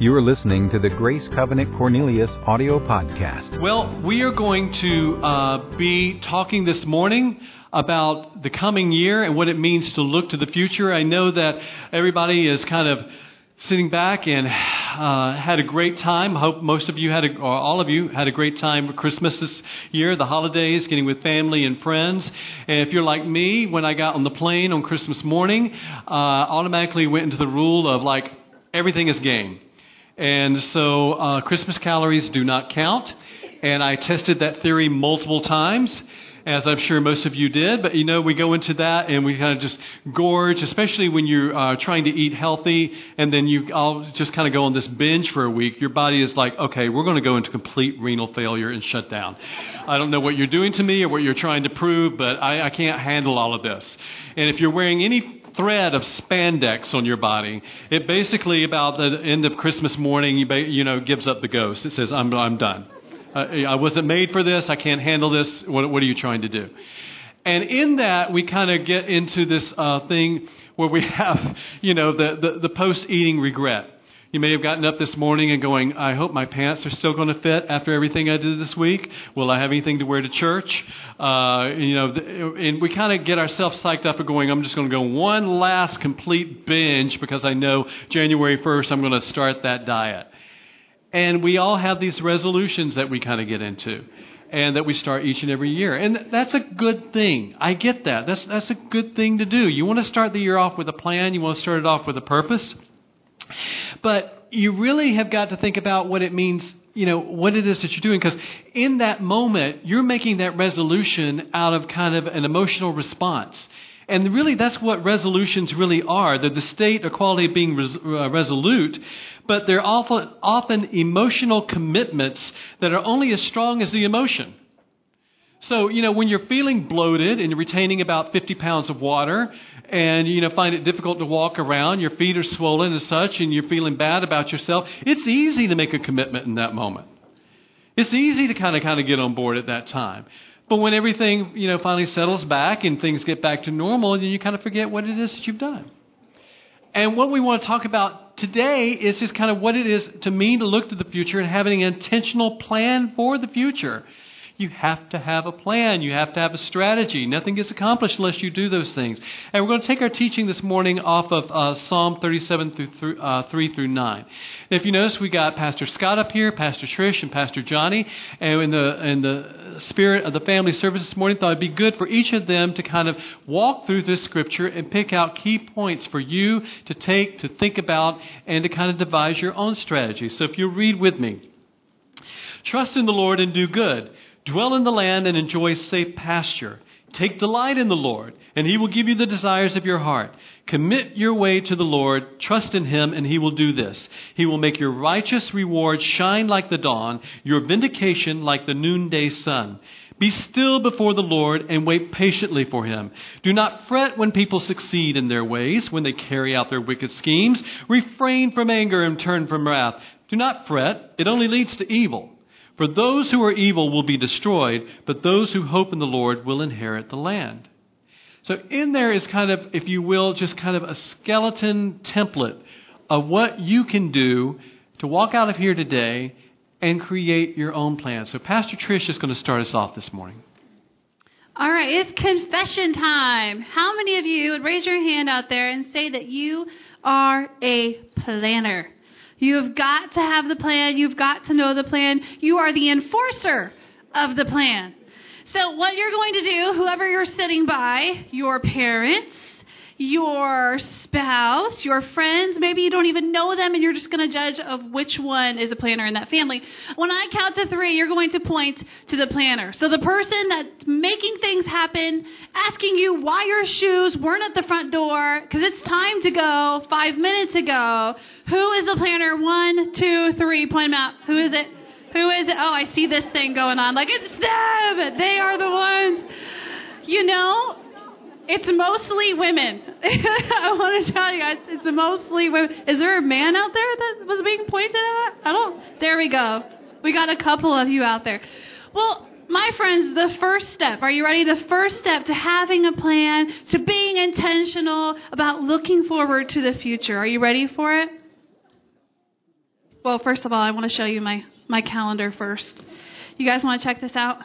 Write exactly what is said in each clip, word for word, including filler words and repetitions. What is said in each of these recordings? You are listening to the Grace Covenant Cornelius audio podcast. Well, we are going to uh, be talking this morning about the coming year and what it means to look to the future. I know that everybody is kind of sitting back and uh, had a great time. I hope most of you had, a, or all of you had a great time for Christmas this year, the holidays, getting with family and friends. And if you're like me, when I got on the plane on Christmas morning, uh, automatically went into the rule of like, everything is game. And so uh, Christmas calories do not count. And I tested that theory multiple times, as I'm sure most of you did. But, you know, we go into that and we kind of just gorge, especially when you're uh, trying to eat healthy. And then you all just kind of go on this binge for a week. Your body is like, okay, we're going to go into complete renal failure and shut down. I don't know what you're doing to me or what you're trying to prove, but I, I can't handle all of this. And if you're wearing any thread of spandex on your body, it basically about the end of Christmas morning, you you know, gives up the ghost. It says, I'm I'm done. Uh, I wasn't made for this. I can't handle this. What, what are you trying to do? And in that, we kind of get into this uh, thing where we have, you know, the, the, the post-eating regret. You may have gotten up this morning and going, I hope my pants are still going to fit after everything I did this week. Will I have anything to wear to church? Uh, you know, and we kind of get ourselves psyched up and going, I'm just going to go one last complete binge because I know January first I'm going to start that diet. And we all have these resolutions that we kind of get into and that we start each and every year. And that's a good thing. I get that. That's, that's a good thing to do. You want to start the year off with a plan. You want to start it off with a purpose. But you really have got to think about what it means, you know, what it is that you're doing, because in that moment, you're making that resolution out of kind of an emotional response. And really, that's what resolutions really are. They're the state or quality of being res- uh, resolute, but they're often, often emotional commitments that are only as strong as the emotion. So, you know, when you're feeling bloated and you're retaining about fifty pounds of water and, you know, find it difficult to walk around, your feet are swollen and such, and you're feeling bad about yourself, it's easy to make a commitment in that moment. It's easy to kind of kind of get on board at that time. But when everything, you know, finally settles back and things get back to normal, then you kind of forget what it is that you've done. And what we want to talk about today is just kind of what it is to mean to look to the future and having an intentional plan for the future. You have to have a plan. You have to have a strategy. Nothing gets accomplished unless you do those things. And we're going to take our teaching this morning off of uh, Psalm thirty-seven through th- uh, three through nine. Now, if you notice, we got Pastor Scott up here, Pastor Trish, and Pastor Johnny. And in the in the spirit of the family service this morning, thought it'd be good for each of them to kind of walk through this scripture and pick out key points for you to take, to think about, and to kind of devise your own strategy. So if you'll read with me, trust in the Lord and do good. Dwell in the land and enjoy safe pasture. Take delight in the Lord, and he will give you the desires of your heart. Commit your way to the Lord. Trust in him, and he will do this. He will make your righteous reward shine like the dawn, your vindication like the noonday sun. Be still before the Lord and wait patiently for him. Do not fret when people succeed in their ways, when they carry out their wicked schemes. Refrain from anger and turn from wrath. Do not fret. It only leads to evil. For those who are evil will be destroyed, but those who hope in the Lord will inherit the land. So in there is kind of, if you will, just kind of a skeleton template of what you can do to walk out of here today and create your own plan. So Pastor Trish is going to start us off this morning. All right, it's confession time. How many of you would raise your hand out there and say that you are a planner? You have got to have the plan. You've got to know the plan. You are the enforcer of the plan. So what you're going to do, whoever you're sitting by, your parents, your spouse, your friends, maybe you don't even know them and you're just going to judge of which one is a planner in that family. When I count to three, you're going to point to the planner. So the person that's making things happen, asking you why your shoes weren't at the front door, because it's time to go, five minutes ago. Who is the planner? One, two, three, point them out. Who is it? Who is it? Oh, I see this thing going on. Like, it's them. They are the ones. You know, it's mostly women. I want to tell you guys, it's mostly women. Is there a man out there that was being pointed at? I don't. There we go. We got a couple of you out there. Well, my friends, the first step, are you ready? The first step to having a plan, to being intentional about looking forward to the future. Are you ready for it? Well, first of all, I want to show you my, my calendar first. You guys want to check this out?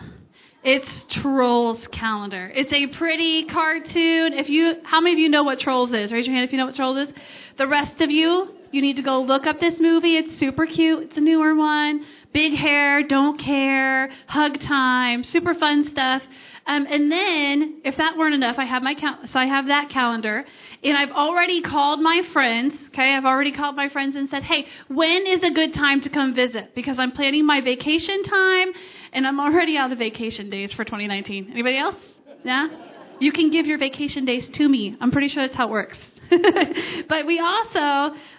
It's Trolls calendar. It's a pretty cartoon. If you, how many of you know what Trolls is? Raise your hand if you know what Trolls is. The rest of you, you need to go look up this movie. It's super cute. It's a newer one. Big hair, don't care, hug time, super fun stuff. Um, and then, if that weren't enough, I have my cal- so I have that calendar, and I've already called my friends. Okay, I've already called my friends and said, "Hey, when is a good time to come visit?" Because I'm planning my vacation time, and I'm already out of vacation days for twenty nineteen. Anybody else? Yeah, you can give your vacation days to me. I'm pretty sure that's how it works. But we also,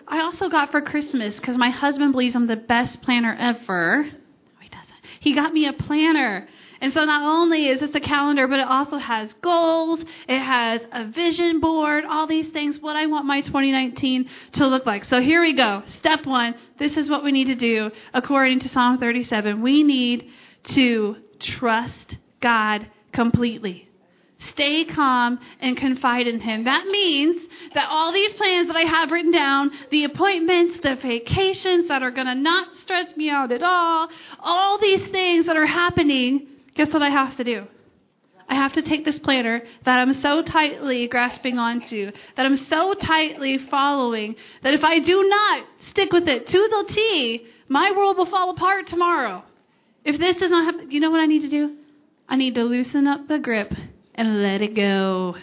I also got for Christmas, because my husband believes I'm the best planner ever. Oh, he doesn't. He got me a planner. And so not only is this a calendar, but it also has goals, it has a vision board, all these things, what I want my twenty nineteen to look like. So here we go. Step one, this is what we need to do according to Psalm thirty-seven. We need to trust God completely. Stay calm and confide in Him. That means that all these plans that I have written down, the appointments, the vacations that are going to not stress me out at all, all these things that are happening, guess what I have to do? I have to take this planner that I'm so tightly grasping onto, that I'm so tightly following, that if I do not stick with it to the T, my world will fall apart tomorrow. If this does not happen, you know what I need to do? I need to loosen up the grip and let it go.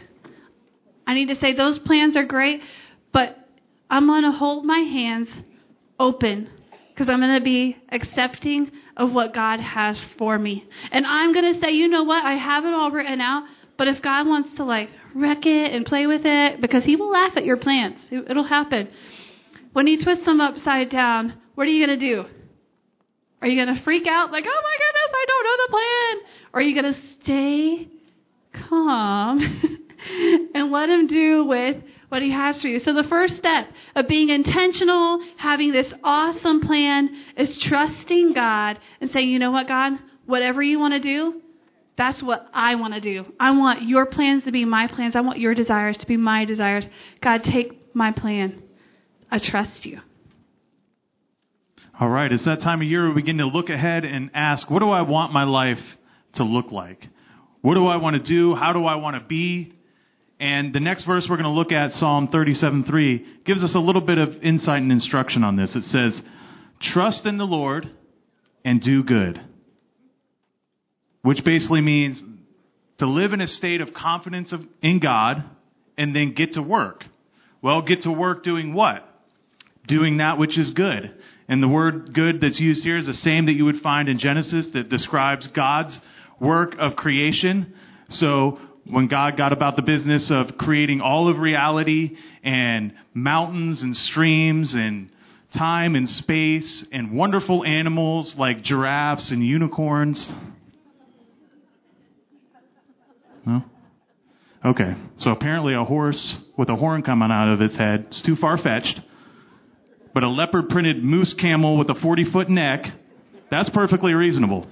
I need to say those plans are great, but I'm going to hold my hands open because I'm going to be accepting of what God has for me. And I'm going to say, you know what? I have it all written out, but if God wants to like wreck it and play with it, because He will laugh at your plans. It'll happen. When He twists them upside down, what are you going to do? Are you going to freak out like, oh my goodness, I don't know the plan? Or are you going to stay calm and let Him do with what He has for you? So the first step of being intentional, having this awesome plan, is trusting God and saying, you know what, God, whatever you want to do, that's what I want to do. I want your plans to be my plans. I want your desires to be my desires. God, take my plan. I trust you. All right. It's that time of year we begin to look ahead and ask, what do I want my life to look like? What do I want to do? How do I want to be? And the next verse we're going to look at, Psalm thirty-seven three, gives us a little bit of insight and instruction on this. It says, trust in the Lord and do good, which basically means to live in a state of confidence of, in God and then get to work. Well, get to work doing what? Doing that which is good. And the word good that's used here is the same that you would find in Genesis that describes God's work of creation. So when God got about the business of creating all of reality and mountains and streams and time and space and wonderful animals like giraffes and unicorns. No? Okay. So apparently a horse with a horn coming out of its head, it's too far-fetched, but a leopard printed moose camel with a forty-foot neck, that's perfectly reasonable.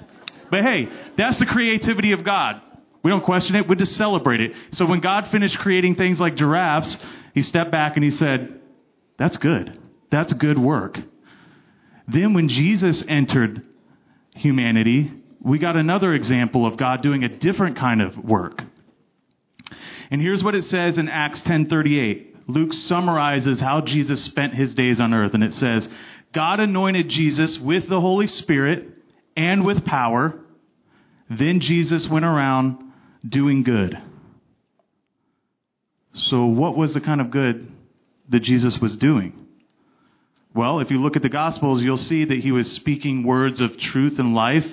But hey, that's the creativity of God. We don't question it. We just celebrate it. So when God finished creating things like giraffes, He stepped back and He said, that's good. That's good work. Then when Jesus entered humanity, we got another example of God doing a different kind of work. And here's what it says in Acts ten thirty-eight. Luke summarizes how Jesus spent His days on earth. And it says, God anointed Jesus with the Holy Spirit and with power, then Jesus went around doing good. So what was the kind of good that Jesus was doing? Well, if you look at the Gospels, you'll see that He was speaking words of truth and life.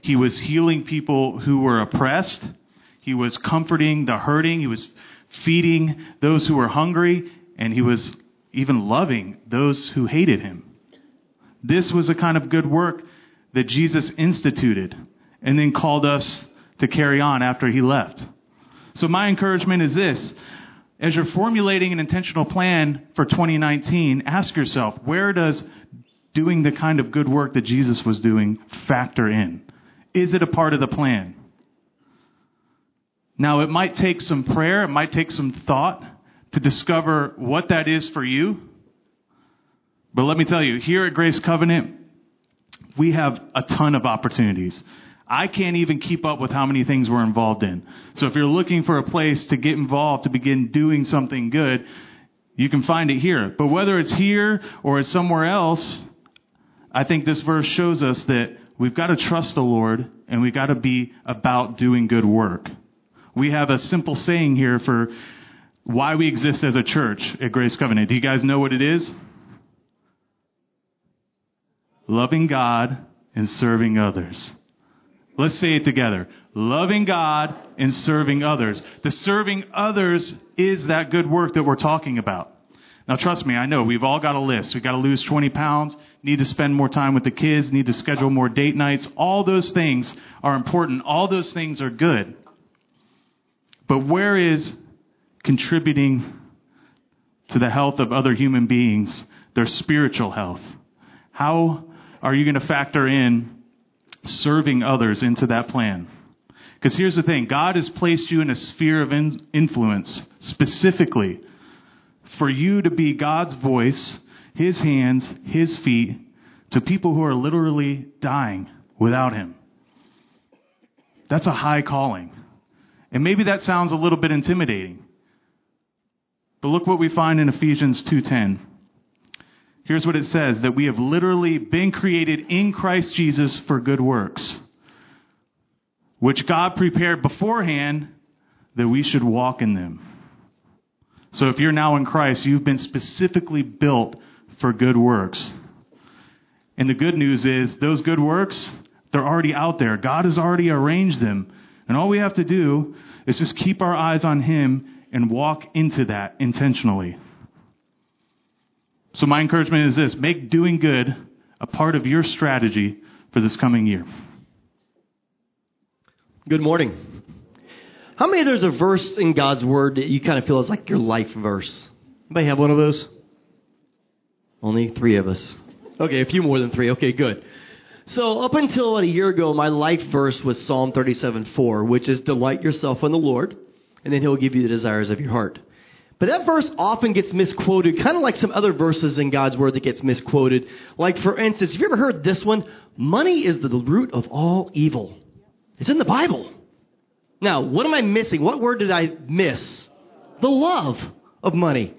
He was healing people who were oppressed. He was comforting the hurting. He was feeding those who were hungry. And He was even loving those who hated Him. This was the kind of good work that Jesus instituted and then called us to carry on after He left. So my encouragement is this. As you're formulating an intentional plan for twenty nineteen, ask yourself, where does doing the kind of good work that Jesus was doing factor in? Is it a part of the plan? Now, it might take some prayer. It might take some thought to discover what that is for you. But let me tell you, here at Grace Covenant, we have a ton of opportunities. I can't even keep up with how many things we're involved in. So if you're looking for a place to get involved, to begin doing something good, you can find it here. But whether it's here or it's somewhere else, I think this verse shows us that we've got to trust the Lord and we've got to be about doing good work. We have a simple saying here for why we exist as a church at Grace Covenant. Do you guys know what it is? Loving God and serving others. Let's say it together. Loving God and serving others. The serving others is that good work that we're talking about. Now, trust me, I know we've all got a list. We've got to lose twenty pounds, need to spend more time with the kids, need to schedule more date nights. All those things are important. All those things are good. But where is contributing to the health of other human beings, their spiritual health? How are you going to factor in serving others into that plan? Because here's the thing. God has placed you in a sphere of in- influence specifically for you to be God's voice, his hands, his feet to people who are literally dying without him. That's a high calling. And maybe that sounds a little bit intimidating. But look what we find in Ephesians two ten. Here's what it says, that we have literally been created in Christ Jesus for good works, which God prepared beforehand that we should walk in them. So if you're now in Christ, you've been specifically built for good works. And the good news is those good works, they're already out there. God has already arranged them. And all we have to do is just keep our eyes on him and walk into that intentionally. So my encouragement is this: make doing good a part of your strategy for this coming year. Good morning. How many of there's a verse in God's word that you kind of feel is like your life verse? Anybody have one of those? Only three of us. Okay, a few more than three. Okay, good. So up until about a year ago, my life verse was Psalm thirty-seven four, which is delight yourself in the Lord, and then he'll give you the desires of your heart. But that verse often gets misquoted, kind of like some other verses in God's word that gets misquoted. Like, for instance, have you ever heard this one? Money is the root of all evil. It's in the Bible. Now, what am I missing? What word did I miss? The love of money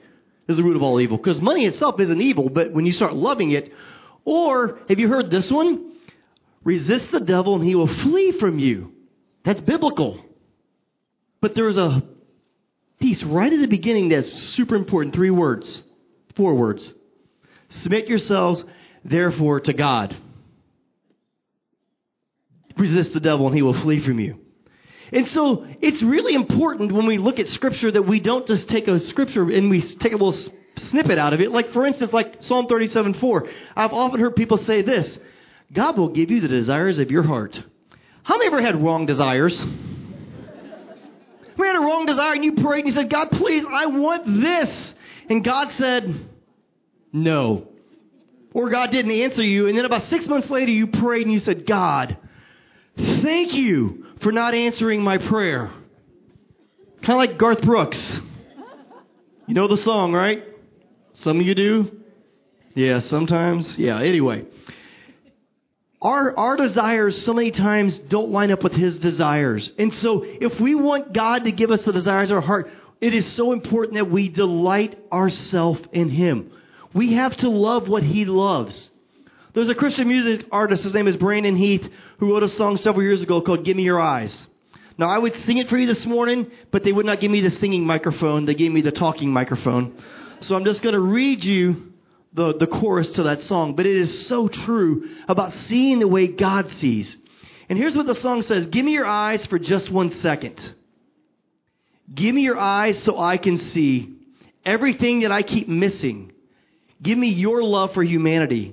is the root of all evil. Because money itself isn't evil, but when you start loving it. Or, have you heard this one? Resist the devil and he will flee from you. That's biblical. But there's a peace right at the beginning that's super important. Three words, four words. Submit yourselves, therefore, to God. Resist the devil and he will flee from you. And so it's really important when we look at Scripture that we don't just take a Scripture and we take a little snippet out of it. Like, for instance, like Psalm thirty-seven four. I've often heard people say this: God will give you the desires of your heart. How many ever had wrong desires? We had a wrong desire, and you prayed, and you said, God, please, I want this. And God said, no. Or God didn't answer you, and then about six months later, you prayed, and you said, God, thank you for not answering my prayer. Kind of like Garth Brooks. You know the song, right? Some of you do? Yeah, sometimes. Yeah, anyway. Our our desires so many times don't line up with his desires. And so if we want God to give us the desires of our heart, it is so important that we delight ourselves in him. We have to love what he loves. There's a Christian music artist, his name is Brandon Heath, who wrote a song several years ago called Give Me Your Eyes. Now, I would sing it for you this morning, but they would not give me the singing microphone. They gave me the talking microphone. So I'm just going to read you The, the chorus to that song, but it is so true about seeing the way God sees. And here's what the song says: give me your eyes for just one second. Give me your eyes so I can see everything that I keep missing. Give me your love for humanity.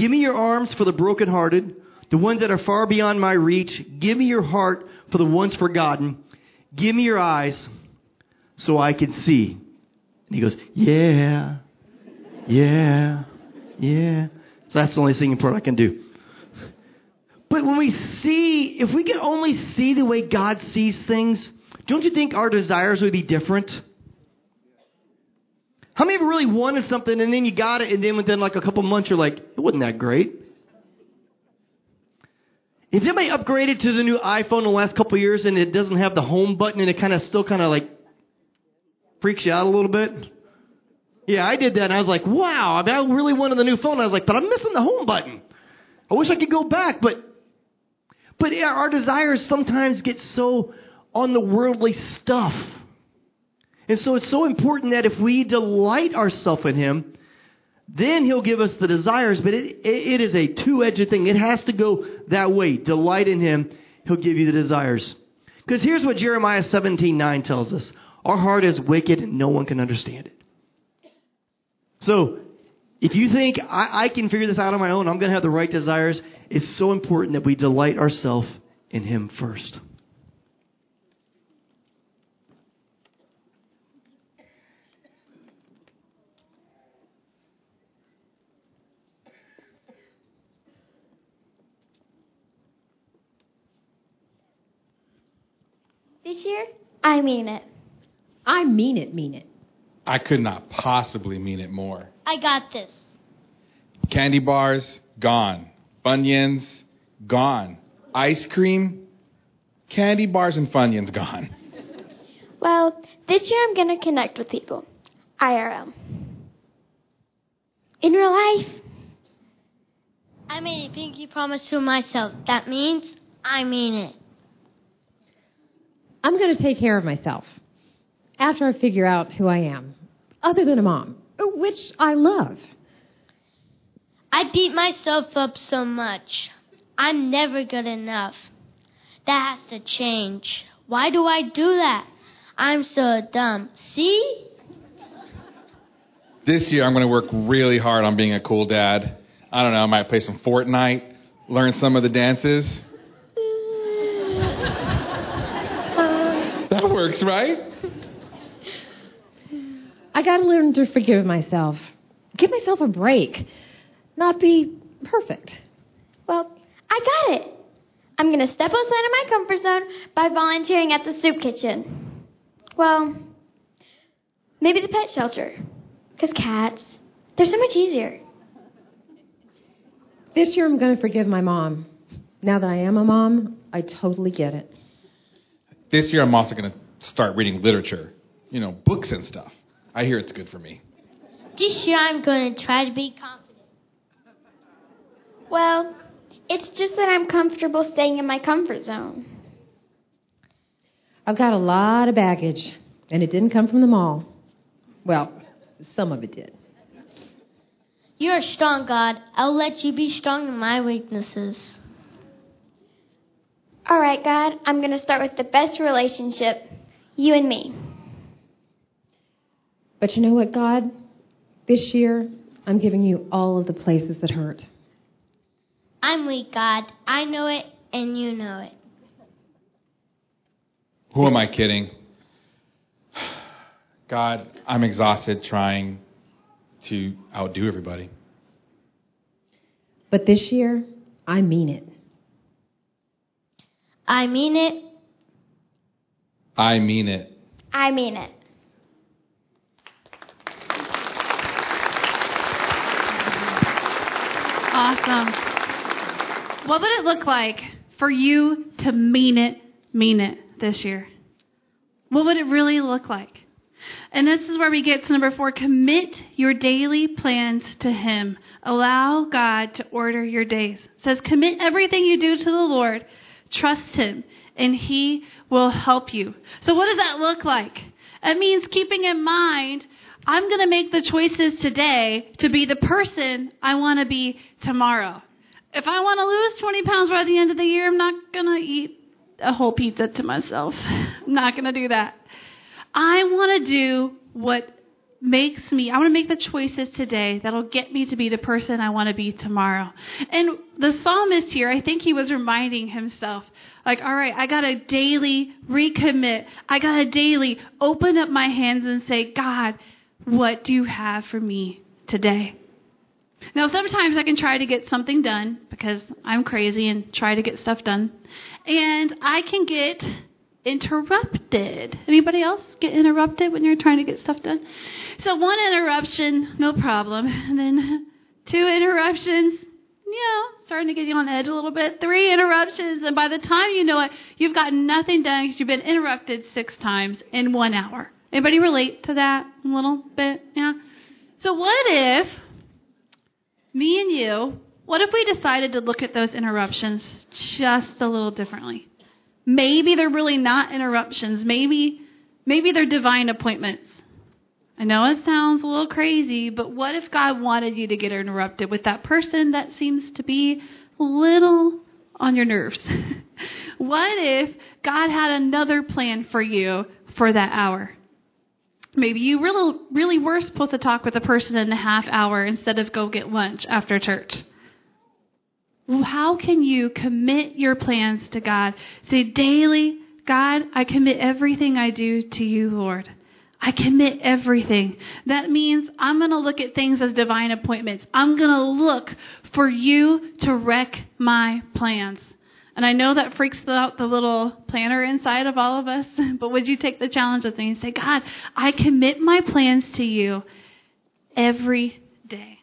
Give me your arms for the brokenhearted, the ones that are far beyond my reach. Give me your heart for the ones forgotten. Give me your eyes so I can see. And he goes, yeah. Yeah, yeah. So that's the only singing part I can do. But when we see, if we could only see the way God sees things, don't you think our desires would be different? How many of you really wanted something and then you got it and then within like a couple months you're like, it wasn't that great? If anybody upgraded to the new iPhone in the last couple of years and it doesn't have the home button and it kind of still kind of like freaks you out a little bit? Yeah, I did that and I was like, wow, I really wanted the new phone. I was like, but I'm missing the home button. I wish I could go back, but but our desires sometimes get so on the worldly stuff. And so it's so important that if we delight ourselves in Him, then He'll give us the desires. But it, it is a two-edged thing. It has to go that way. Delight in Him. He'll give you the desires. Because here's what Jeremiah seventeen nine tells us. Our heart is wicked and no one can understand it. So if you think I, I can figure this out on my own, I'm going to have the right desires. It's so important that we delight ourselves in Him first. This year, I mean it. I mean it, mean it. I could not possibly mean it more. I got this. Candy bars, gone. Funyuns, gone. Ice cream, candy bars and Funyuns, gone. Well, this year I'm going to connect with people. I R L. In real life. I made a pinky promise to myself. That means I mean it. I'm going to take care of myself after I figure out who I am, other than a mom, which I love. I beat myself up so much. I'm never good enough. That has to change. Why do I do that? I'm so dumb. See? This year, I'm going to work really hard on being a cool dad. I don't know, I might play some Fortnite, learn some of the dances. That works, right? I got to learn to forgive myself. Give myself a break. Not be perfect. Well, I got it. I'm going to step outside of my comfort zone by volunteering at the soup kitchen. Well, maybe the pet shelter. Because cats, they're so much easier. This year I'm going to forgive my mom. Now that I am a mom, I totally get it. This year, I'm also going to start reading literature, you know, books and stuff. I hear it's good for me. This year, I'm going to try to be confident. Well, it's just that I'm comfortable staying in my comfort zone. I've got a lot of baggage, and it didn't come from the mall. Well, some of it did. You're a strong God. I'll let you be strong in my weaknesses. All right, God, I'm going to start with the best relationship, you and me. But you know what, God? This year, I'm giving you all of the places that hurt. I'm weak, God. I know it, and you know it. Who am I kidding? God, I'm exhausted trying to outdo everybody. But this year, I mean it. I mean it. I mean it. I mean it. Awesome. What would it look like for you to mean it, mean it this year? What would it really look like? And this is where we get to number four. Commit your daily plans to Him. Allow God to order your days. It says, commit everything you do to the Lord. Trust Him, and He will help you. So what does that look like? It means keeping in mind, I'm going to make the choices today to be the person I want to be tomorrow. If I want to lose twenty pounds by the end of the year, I'm not going to eat a whole pizza to myself. I'm not going to do that. I want to do what makes me, I want to make the choices today that'll get me to be the person I want to be tomorrow. And the psalmist here, I think he was reminding himself, like, all right, I got to daily recommit. I got to daily open up my hands and say, God, what do you have for me today? Now, sometimes I can try to get something done because I'm crazy and try to get stuff done. And I can get interrupted. Anybody else get interrupted when you're trying to get stuff done? So one interruption, no problem. And then two interruptions, you know, starting to get you on edge a little bit. Three interruptions, and by the time you know it, you've gotten nothing done because you've been interrupted six times in one hour. Anybody relate to that a little bit? Yeah. So what if me and you, what if we decided to look at those interruptions just a little differently? Maybe they're really not interruptions. Maybe, maybe they're divine appointments. I know it sounds a little crazy, but what if God wanted you to get interrupted with that person that seems to be a little on your nerves? What if God had another plan for you for that hour? Maybe you really, really were supposed to talk with a person in a half hour instead of go get lunch after church. How can you commit your plans to God? Say daily, God, I commit everything I do to you, Lord. I commit everything. That means I'm going to look at things as divine appointments. I'm going to look for you to wreck my plans. And I know that freaks out the little planner inside of all of us, but would you take the challenge with me and say, God, I commit my plans to you every day.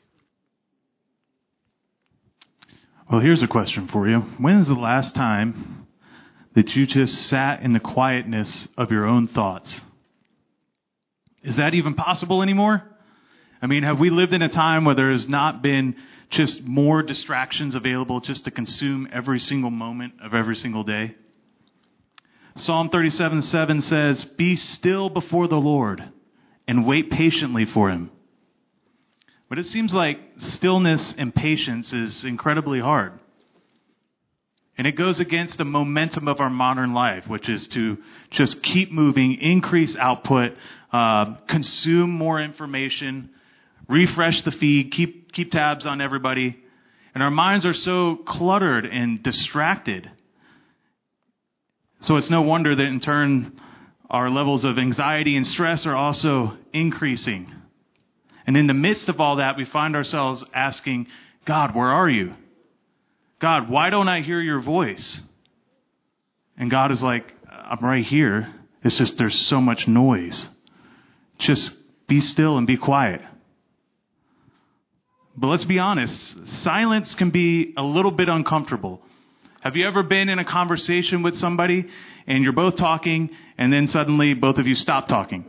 Well, here's a question for you. When is the last time that you just sat in the quietness of your own thoughts? Is that even possible anymore? I mean, have we lived in a time where there has not been just more distractions available just to consume every single moment of every single day? Psalm thirty-seven seven says, be still before the Lord and wait patiently for him. But it seems like stillness and patience is incredibly hard. And it goes against the momentum of our modern life, which is to just keep moving, increase output, uh, consume more information, refresh the feed, keep keep tabs on everybody. And our minds are so cluttered and distracted. So it's no wonder that in turn, our levels of anxiety and stress are also increasing. And in the midst of all that, we find ourselves asking, God, where are you? God, why don't I hear your voice? And God is like, I'm right here. It's just there's so much noise. Just be still and be quiet. But let's be honest, silence can be a little bit uncomfortable. Have you ever been in a conversation with somebody and you're both talking and then suddenly both of you stop talking?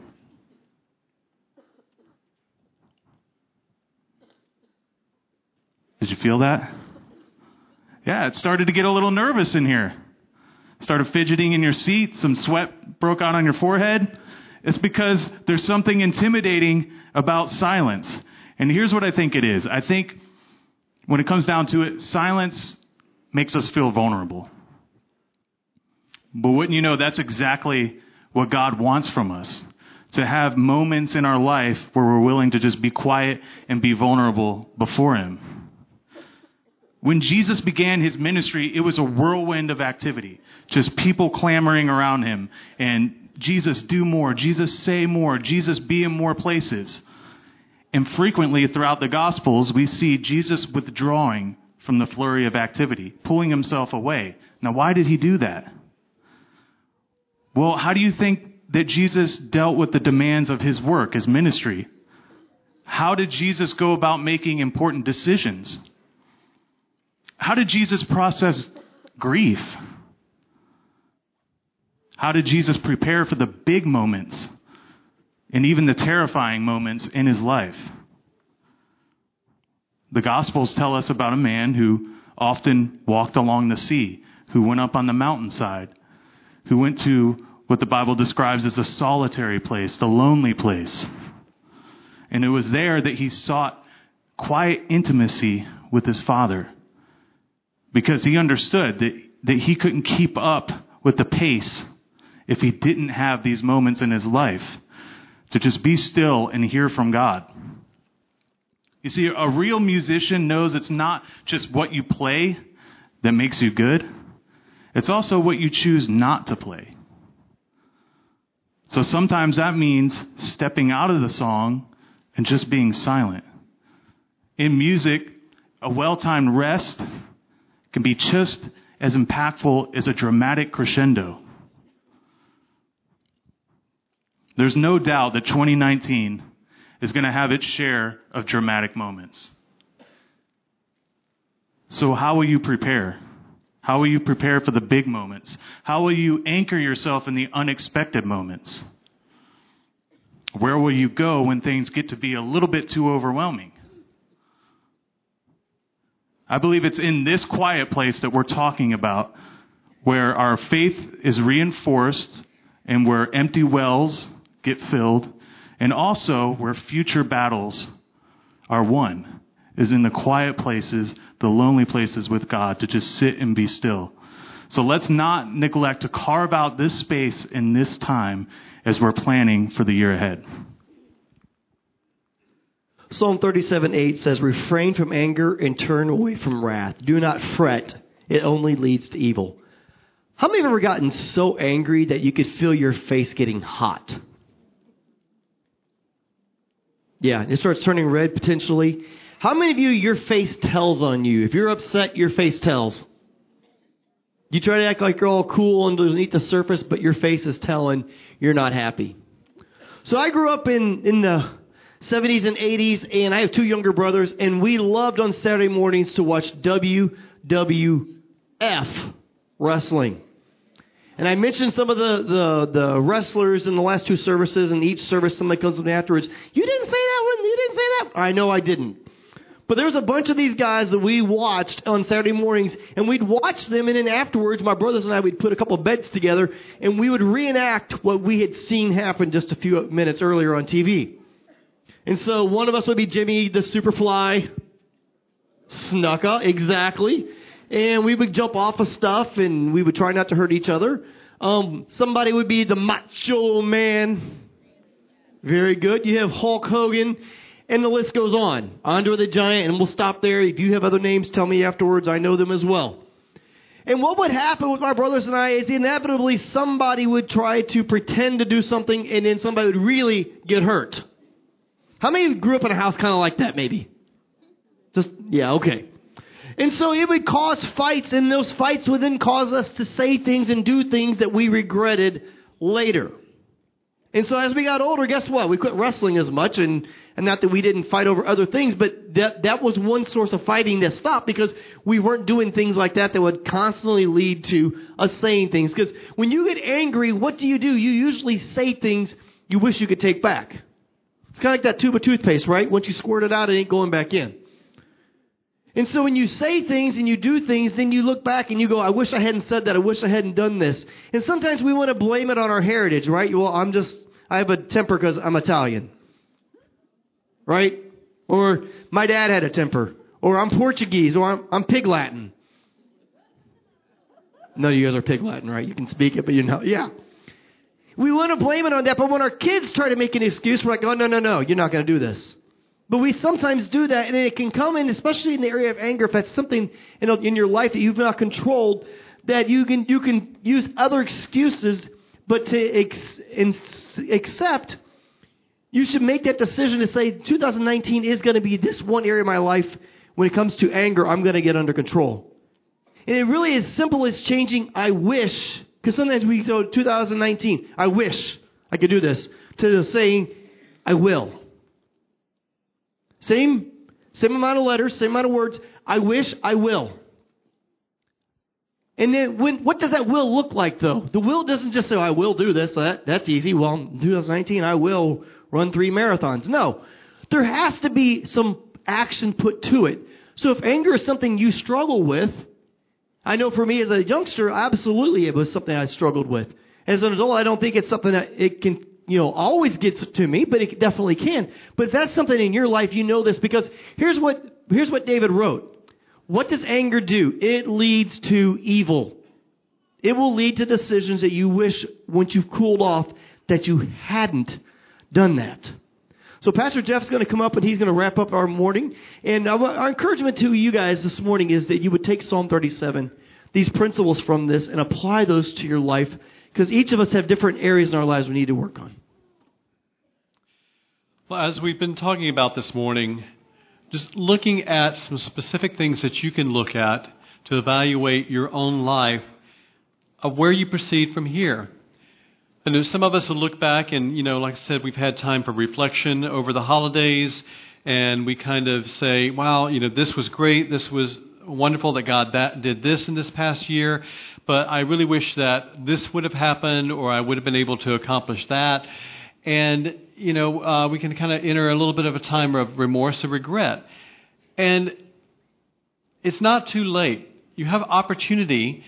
Did you feel that? Yeah, it started to get a little nervous in here. Started fidgeting in your seat. Some sweat broke out on your forehead. It's because there's something intimidating about silence. And here's what I think it is. I think when it comes down to it, silence makes us feel vulnerable. But wouldn't you know, that's exactly what God wants from us, to have moments in our life where we're willing to just be quiet and be vulnerable before him. When Jesus began his ministry, it was a whirlwind of activity, just people clamoring around him and Jesus, do more, Jesus, say more, Jesus, be in more places. And frequently throughout the Gospels, we see Jesus withdrawing from the flurry of activity, pulling himself away. Now, why did he do that? Well, how do you think that Jesus dealt with the demands of his work, his ministry? How did Jesus go about making important decisions? How did Jesus process grief? How did Jesus prepare for the big moments? And even the terrifying moments in his life. The Gospels tell us about a man who often walked along the sea, who went up on the mountainside, who went to what the Bible describes as a solitary place, the lonely place. And it was there that he sought quiet intimacy with his Father, because he understood that, that he couldn't keep up with the pace if he didn't have these moments in his life to just be still and hear from God. You see, a real musician knows it's not just what you play that makes you good. It's also what you choose not to play. So sometimes that means stepping out of the song and just being silent. In music, a well-timed rest can be just as impactful as a dramatic crescendo. There's no doubt that twenty nineteen is going to have its share of dramatic moments. So how will you prepare? How will you prepare for the big moments? How will you anchor yourself in the unexpected moments? Where will you go when things get to be a little bit too overwhelming? I believe it's in this quiet place that we're talking about, where our faith is reinforced and where empty wells get filled, and also where future battles are won, is in the quiet places, the lonely places with God, to just sit and be still. So let's not neglect to carve out this space in this time as we're planning for the year ahead. Psalm thirty-seven eight says, "Refrain from anger and turn away from wrath. Do not fret. It only leads to evil." How many have ever gotten so angry that you could feel your face getting hot? Yeah, it starts turning red potentially. How many of you, your face tells on you? If you're upset, your face tells. You try to act like you're all cool underneath the surface, but your face is telling you're not happy. So I grew up in, in the seventies and eighties, and I have two younger brothers, and we loved on Saturday mornings to watch W W F wrestling. And I mentioned some of the, the, the wrestlers in the last two services, and each service somebody comes up afterwards, "You didn't say that one, you didn't say that one." I know I didn't. But there was a bunch of these guys that we watched on Saturday mornings, and we'd watch them, and then afterwards, my brothers and I, we'd put a couple of bets together, and we would reenact what we had seen happen just a few minutes earlier on T V. And so one of us would be Jimmy the Superfly Snuka, exactly. And we would jump off of stuff, and we would try not to hurt each other. Um, somebody would be the Macho Man. Very good. You have Hulk Hogan, and the list goes on. Andre the Giant, and we'll stop there. If you have other names, tell me afterwards. I know them as well. And what would happen with my brothers and I is inevitably somebody would try to pretend to do something, and then somebody would really get hurt. How many of you grew up in a house kind of like that, maybe? Just, yeah, okay. And so it would cause fights, and those fights would then cause us to say things and do things that we regretted later. And so as we got older, guess what? We quit wrestling as much, and, and not that we didn't fight over other things, but that that was one source of fighting that stopped because we weren't doing things like that that would constantly lead to us saying things. Because when you get angry, what do you do? You usually say things you wish you could take back. It's kind of like that tube of toothpaste, right? Once you squirt it out, it ain't going back in. And so when you say things and you do things, then you look back and you go, "I wish I hadn't said that. I wish I hadn't done this." And sometimes we want to blame it on our heritage, right? Well, I'm just, I have a temper because I'm Italian, right? Or my dad had a temper. Or I'm Portuguese. Or I'm, I'm Pig Latin. None of you guys are Pig Latin, right? You can speak it, but you're not. Yeah. We want to blame it on that, but when our kids try to make an excuse, we're like, "Oh, no, no, no, you're not going to do this." But we sometimes do that, and it can come in, especially in the area of anger, if that's something in, in your life that you've not controlled, that you can you can use other excuses, but to ex, ex, accept, you should make that decision to say, two thousand nineteen is going to be this one area of my life. When it comes to anger, I'm going to get under control. And it really is simple as changing "I wish." Because sometimes we go, two thousand nineteen, "I wish I could do this," to saying, "I will." Same, same amount of letters, same amount of words. "I wish I will." And then when, what does that will look like, though? The will doesn't just say, "I will do this." That, that's easy. Well, in twenty nineteen, I will run three marathons. No. There has to be some action put to it. So if anger is something you struggle with, I know for me as a youngster, absolutely it was something I struggled with. As an adult, I don't think it's something that it can, you know, always gets to me, but it definitely can. But if that's something in your life, you know this, because here's what here's what David wrote. What does anger do? It leads to evil. It will lead to decisions that you wish, once you've cooled off, that you hadn't done that. So Pastor Jeff's going to come up and he's going to wrap up our morning. And our encouragement to you guys this morning is that you would take Psalm thirty-seven, these principles from this, and apply those to your life, because each of us have different areas in our lives we need to work on. Well, as we've been talking about this morning, just looking at some specific things that you can look at to evaluate your own life of where you proceed from here. And there's some of us who look back and, you know, like I said, we've had time for reflection over the holidays, and we kind of say, wow, you know, this was great. This was wonderful that God that did this in this past year, but I really wish that this would have happened, or I would have been able to accomplish that. And, you know, uh, we can kind of enter a little bit of a time of remorse or regret. And it's not too late. You have opportunity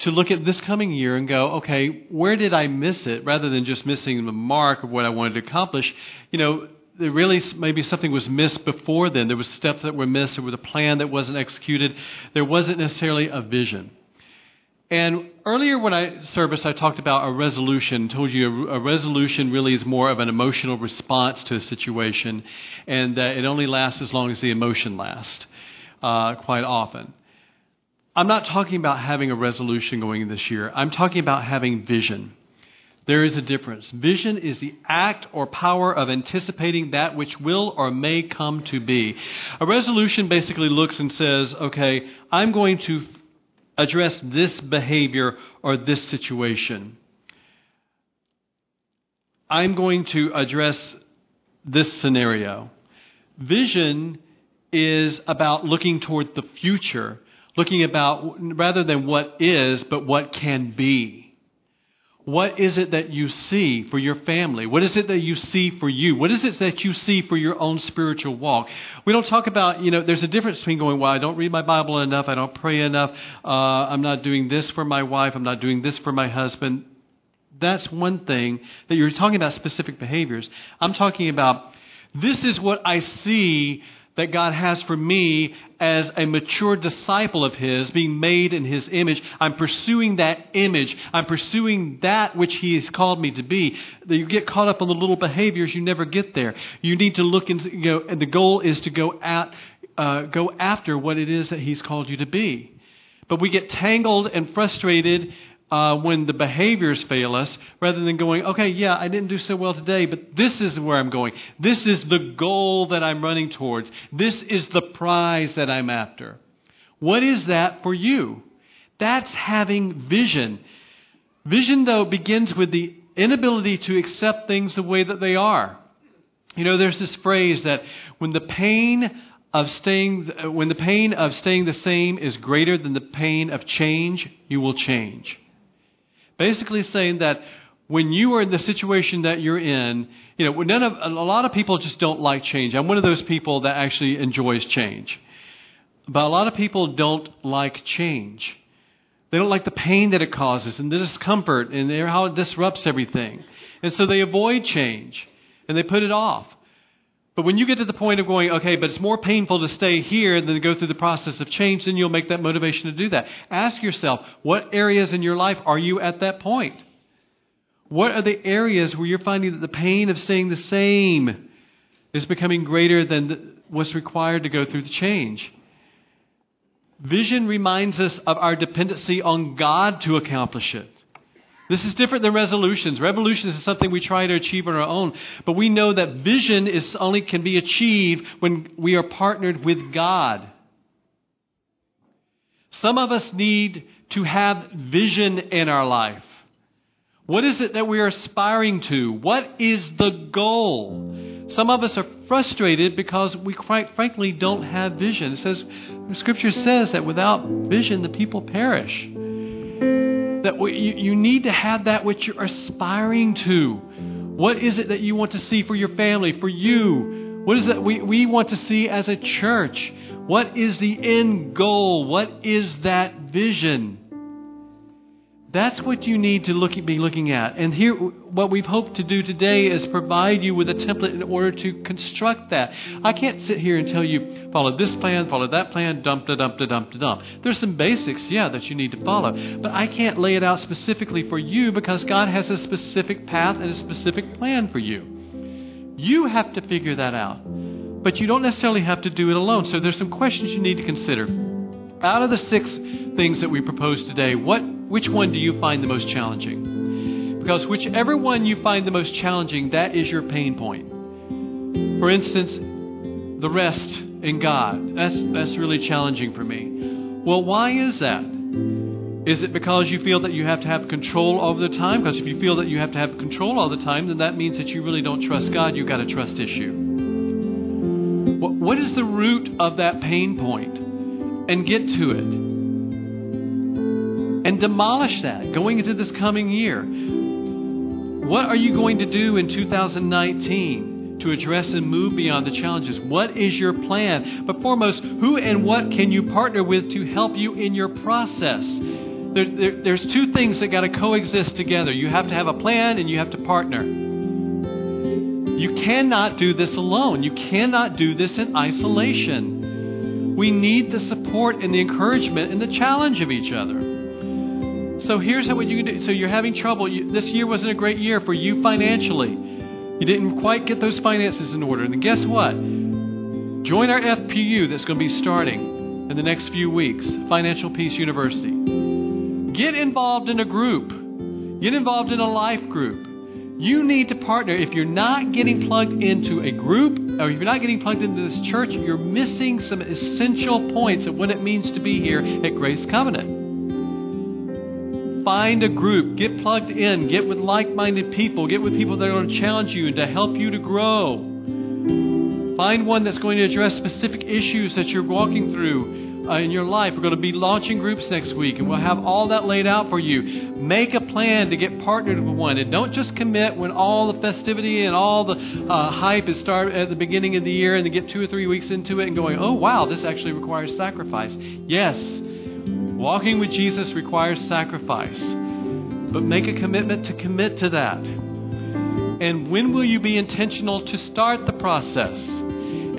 to look at this coming year and go, okay, where did I miss it? Rather than just missing the mark of what I wanted to accomplish, you know, there really maybe something was missed before then. There was steps that were missed. There was a plan that wasn't executed. There wasn't necessarily a vision. And earlier when I serviced, I talked about a resolution, told you a, a resolution really is more of an emotional response to a situation, and that it only lasts as long as the emotion lasts uh, quite often. I'm not talking about having a resolution going this year. I'm talking about having vision. There is a difference. Vision is the act or power of anticipating that which will or may come to be. A resolution basically looks and says, okay, I'm going to address this behavior or this situation. I'm going to address this scenario. Vision is about looking toward the future. Looking about, rather than what is, but what can be. What is it that you see for your family? What is it that you see for you? What is it that you see for your own spiritual walk? We don't talk about, you know, there's a difference between going, well, I don't read my Bible enough. I don't pray enough. Uh, I'm not doing this for my wife. I'm not doing this for my husband. That's one thing that you're talking about specific behaviors. I'm talking about this is what I see that God has for me as a mature disciple of His, being made in His image. I'm pursuing that image. I'm pursuing that which He has called me to be. You get caught up on the little behaviors, you never get there. You need to look and, you know, and the goal is to go at, uh, go after what it is that He's called you to be. But we get tangled and frustrated uh, when the behaviors fail us, rather than going, okay, yeah, I didn't do so well today, but this is where I'm going. This is the goal that I'm running towards. This is the prize that I'm after. What is that for you? That's having vision. Vision, though, begins with the inability to accept things the way that they are. You know, there's this phrase that when the pain Of staying, when the pain of staying the same is greater than the pain of change, you will change. Basically saying that when you are in the situation that you're in, you know, none of a lot of people just don't like change. I'm one of those people that actually enjoys change, but a lot of people don't like change. They don't like the pain that it causes and the discomfort and how it disrupts everything, and so they avoid change and they put it off. But when you get to the point of going, okay, but it's more painful to stay here than to go through the process of change, then you'll make that motivation to do that. Ask yourself, what areas in your life are you at that point? What are the areas where you're finding that the pain of staying the same is becoming greater than the, what's required to go through the change? Vision reminds us of our dependency on God to accomplish it. This is different than resolutions. Revolutions is something we try to achieve on our own. But we know that vision is only can be achieved when we are partnered with God. Some of us need to have vision in our life. What is it that we are aspiring to? What is the goal? Some of us are frustrated because we quite frankly don't have vision. It says, Scripture says that without vision, the people perish. That you need to have that which you're aspiring to. What is it that you want to see for your family, for you? What is it that we, we want to see as a church? What is the end goal? What is that vision? That's what you need to look, be looking at. And here, what we've hoped to do today is provide you with a template in order to construct that. I can't sit here and tell you, follow this plan, follow that plan, dump, da, dump, da, dump, da, dump. There's some basics, yeah, that you need to follow. But I can't lay it out specifically for you because God has a specific path and a specific plan for you. You have to figure that out. But you don't necessarily have to do it alone. So there's some questions you need to consider. Out of the six things that we propose today, what Which one do you find the most challenging? Because whichever one you find the most challenging, that is your pain point. For instance, the rest in God. That's, that's really challenging for me. Well, why is that? Is it because you feel that you have to have control all the time? Because if you feel that you have to have control all the time, then that means that you really don't trust God. You've got a trust issue. What is the root of that pain point? And get to it. And demolish that going into this coming year. What are you going to do in two thousand nineteen to address and move beyond the challenges? What is your plan? But foremost, who and what can you partner with to help you in your process? There, there, there's two things that got to coexist together. You have to have a plan and you have to partner. You cannot do this alone. You cannot do this in isolation. We need the support and the encouragement and the challenge of each other. So here's what you can do. So you're having trouble. You, this year wasn't a great year for you financially. You didn't quite get those finances in order. And guess what? Join our F P U that's going to be starting in the next few weeks, Financial Peace University. Get involved in a group. Get involved in a life group. You need to partner. If you're not getting plugged into a group, or if you're not getting plugged into this church, you're missing some essential points of what it means to be here at Grace Covenant. Find a group. Get plugged in. Get with like-minded people. Get with people that are going to challenge you and to help you to grow. Find one that's going to address specific issues that you're walking through uh, in your life. We're going to be launching groups next week, and we'll have all that laid out for you. Make a plan to get partnered with one, and don't just commit when all the festivity and all the uh, hype is started at the beginning of the year and then get two or three weeks into it and going, oh, wow, this actually requires sacrifice. Yes. Walking with Jesus requires sacrifice, but make a commitment to commit to that. And when will you be intentional to start the process?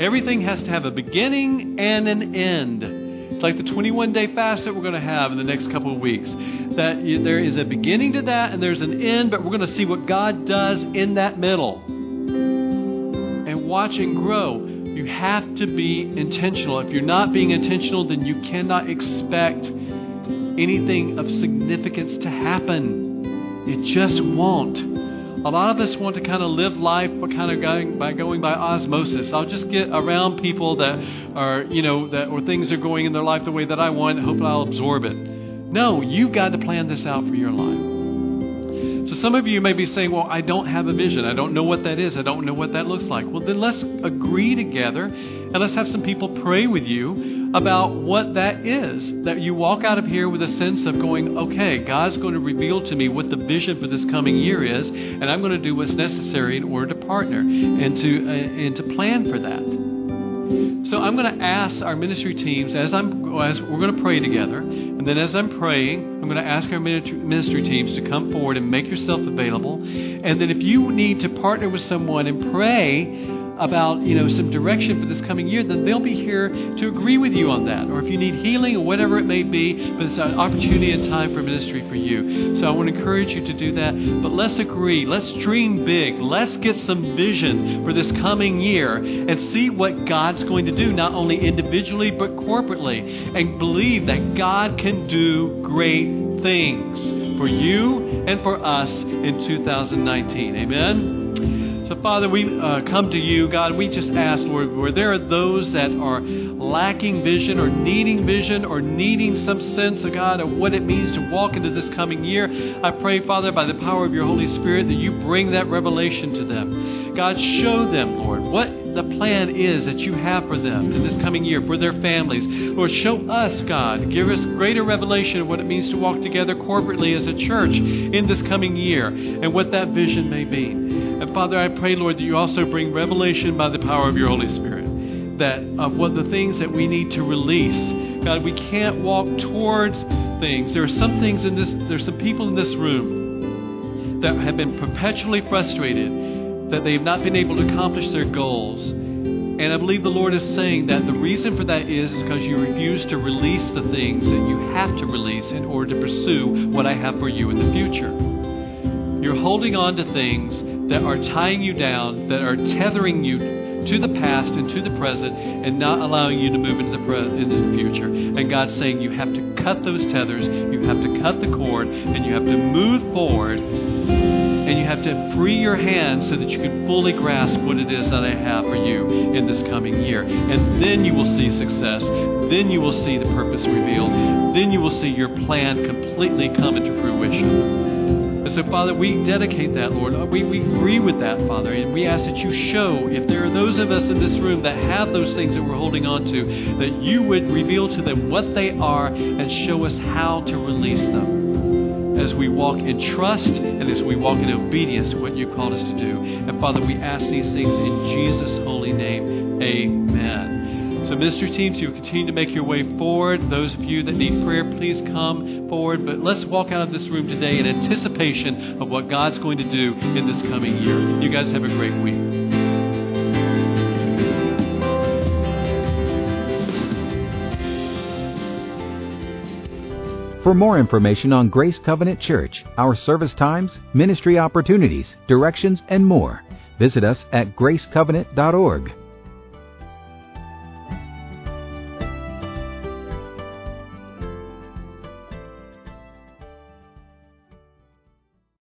Everything has to have a beginning and an end. It's like the twenty-one day fast that we're going to have in the next couple of weeks. That there is a beginning to that and there's an end, but we're going to see what God does in that middle. And watch and grow. You have to be intentional. If you're not being intentional, then you cannot expect anything of significance to happen. It just won't. A lot of us want to kind of live life but kind of going by going by osmosis. I'll just get around people that are, you know, that or things are going in their life the way that I want, hope I'll absorb it. No, you've got to plan this out for your life. So some of you may be saying, well, I don't have a vision. I don't know what that is. I don't know what that looks like. Well, then let's agree together and let's have some people pray with you about what that is, that you walk out of here with a sense of going, okay, God's going to reveal to me what the vision for this coming year is, and I'm going to do what's necessary in order to partner and to uh, and to plan for that. So I'm going to ask our ministry teams, as I'm as we're going to pray together, and then as I'm praying, I'm going to ask our ministry teams to come forward and make yourself available. And then if you need to partner with someone and pray about, you know, some direction for this coming year, then they'll be here to agree with you on that. Or if you need healing or whatever it may be, but it's an opportunity and time for ministry for you. So I want to encourage you to do that. But let's agree. Let's dream big. Let's get some vision for this coming year and see what God's going to do, not only individually but corporately. And believe that God can do great things for you and for us in two thousand nineteen. Amen? So, Father, we uh, come to you, God. We just ask, Lord, where there are those that are lacking vision or needing vision or needing some sense, of God, of what it means to walk into this coming year, I pray, Father, by the power of your Holy Spirit, that you bring that revelation to them. God, show them, Lord, what the plan is that you have for them in this coming year, for their families. Lord, show us, God, give us greater revelation of what it means to walk together corporately as a church in this coming year and what that vision may be. And Father, I pray, Lord, that you also bring revelation by the power of your Holy Spirit, that of what the things that we need to release. God, we can't walk towards things. There are some things in this, there's some people in this room that have been perpetually frustrated, that they've not been able to accomplish their goals. And I believe the Lord is saying that the reason for that is because you refuse to release the things that you have to release in order to pursue what I have for you in the future. You're holding on to things that are tying you down, that are tethering you to the past and to the present and not allowing you to move into the, pre- into the future. And God's saying you have to cut those tethers, you have to cut the cord, and you have to move forward and you have to free your hands so that you can fully grasp what it is that I have for you in this coming year. And then you will see success. Then you will see the purpose revealed. Then you will see your plan completely come into fruition. And so, Father, we dedicate that, Lord. We, we agree with that, Father, and we ask that you show, if there are those of us in this room that have those things that we're holding on to, that you would reveal to them what they are and show us how to release them as we walk in trust and as we walk in obedience to what you called us to do. And, Father, we ask these things in Jesus' holy name. Amen. So ministry teams, you continue to make your way forward. Those of you that need prayer, please come forward. But let's walk out of this room today in anticipation of what God's going to do in this coming year. You guys have a great week. For more information on Grace Covenant Church, our service times, ministry opportunities, directions, and more, visit us at grace covenant dot org.